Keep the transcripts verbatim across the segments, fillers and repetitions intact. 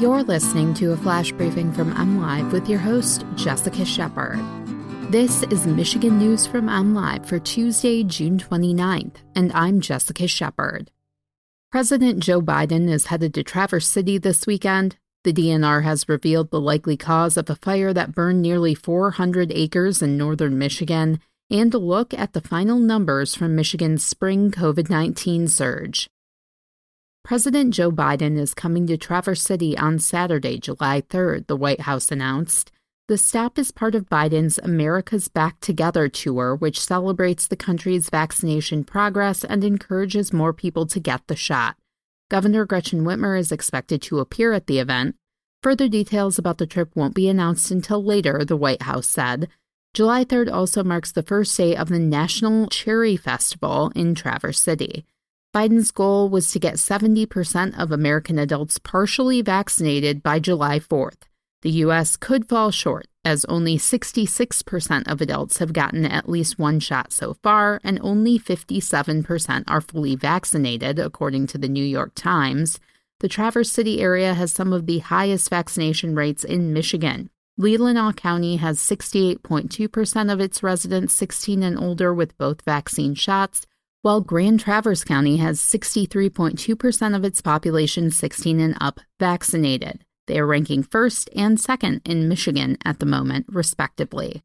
You're listening to a flash briefing from MLive with your host, Jessica Shepard. This is Michigan News from MLive for Tuesday, June twenty-ninth, and I'm Jessica Shepard. President Joe Biden is headed to Traverse City this weekend. The D N R has revealed the likely cause of a fire that burned nearly four hundred acres in northern Michigan and a look at the final numbers from Michigan's spring COVID nineteen surge. President Joe Biden is coming to Traverse City on Saturday, July third, the White House announced. The stop is part of Biden's America's Back Together tour, which celebrates the country's vaccination progress and encourages more people to get the shot. Governor Gretchen Whitmer is expected to appear at the event. Further details about the trip won't be announced until later, the White House said. July third also marks the first day of the National Cherry Festival in Traverse City. Biden's goal was to get seventy percent of American adults partially vaccinated by July fourth. The U S could fall short, as only sixty-six percent of adults have gotten at least one shot so far, and only fifty-seven percent are fully vaccinated, according to the New York Times. The Traverse City area has some of the highest vaccination rates in Michigan. Leelanau County has sixty-eight point two percent of its residents sixteen and older with both vaccine shots, while Grand Traverse County has sixty-three point two percent of its population sixteen and up vaccinated. They are ranking first and second in Michigan at the moment, respectively.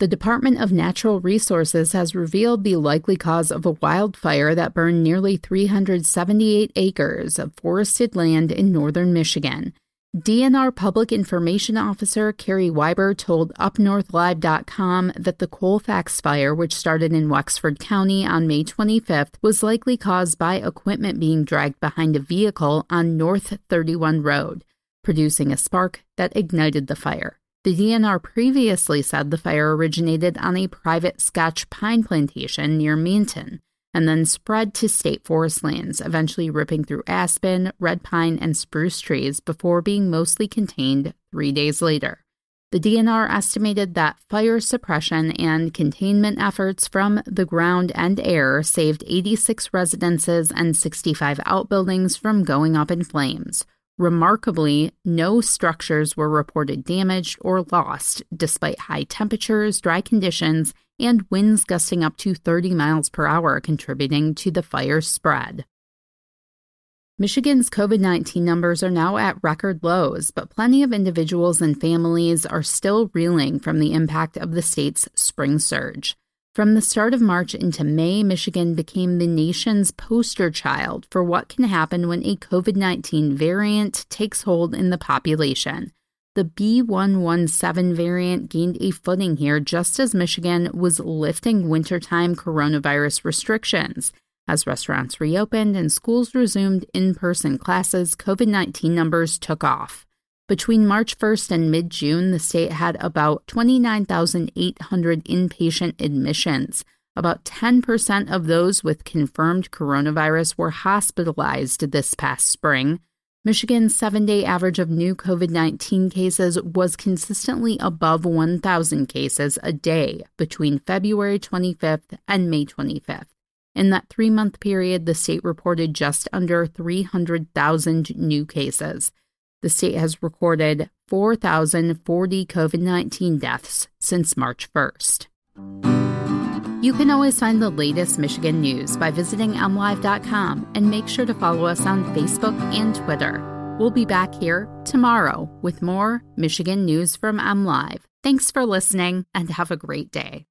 The Department of Natural Resources has revealed the likely cause of a wildfire that burned nearly three hundred seventy-eight acres of forested land in northern Michigan. D N R Public Information Officer Carrie Weiber told Up North Live dot com that the Colfax Fire, which started in Wexford County on May twenty-fifth, was likely caused by equipment being dragged behind a vehicle on North thirty-one Road, producing a spark that ignited the fire. The D N R previously said the fire originated on a private Scotch Pine Plantation near Manton, and then spread to state forest lands, eventually ripping through aspen, red pine, and spruce trees before being mostly contained three days later. The D N R estimated that fire suppression and containment efforts from the ground and air saved eighty-six residences and sixty-five outbuildings from going up in flames. Remarkably, no structures were reported damaged or lost, despite high temperatures, dry conditions, and winds gusting up to thirty miles per hour, contributing to the fire spread. Michigan's COVID nineteen numbers are now at record lows, but plenty of individuals and families are still reeling from the impact of the state's spring surge. From the start of March into May, Michigan became the nation's poster child for what can happen when a COVID nineteen variant takes hold in the population. The B one one seven variant gained a footing here just as Michigan was lifting wintertime coronavirus restrictions. As restaurants reopened and schools resumed in-person classes, COVID nineteen numbers took off. Between March first and mid-June, the state had about twenty-nine thousand eight hundred inpatient admissions. About ten percent of those with confirmed coronavirus were hospitalized this past spring. Michigan's seven-day average of new COVID nineteen cases was consistently above one thousand cases a day between February twenty-fifth and May twenty-fifth. In that three-month period, the state reported just under three hundred thousand new cases. The state has recorded four thousand forty COVID nineteen deaths since March first. You can always find the latest Michigan news by visiting M Live dot com, and make sure to follow us on Facebook and Twitter. We'll be back here tomorrow with more Michigan news from MLive. Thanks for listening, and have a great day.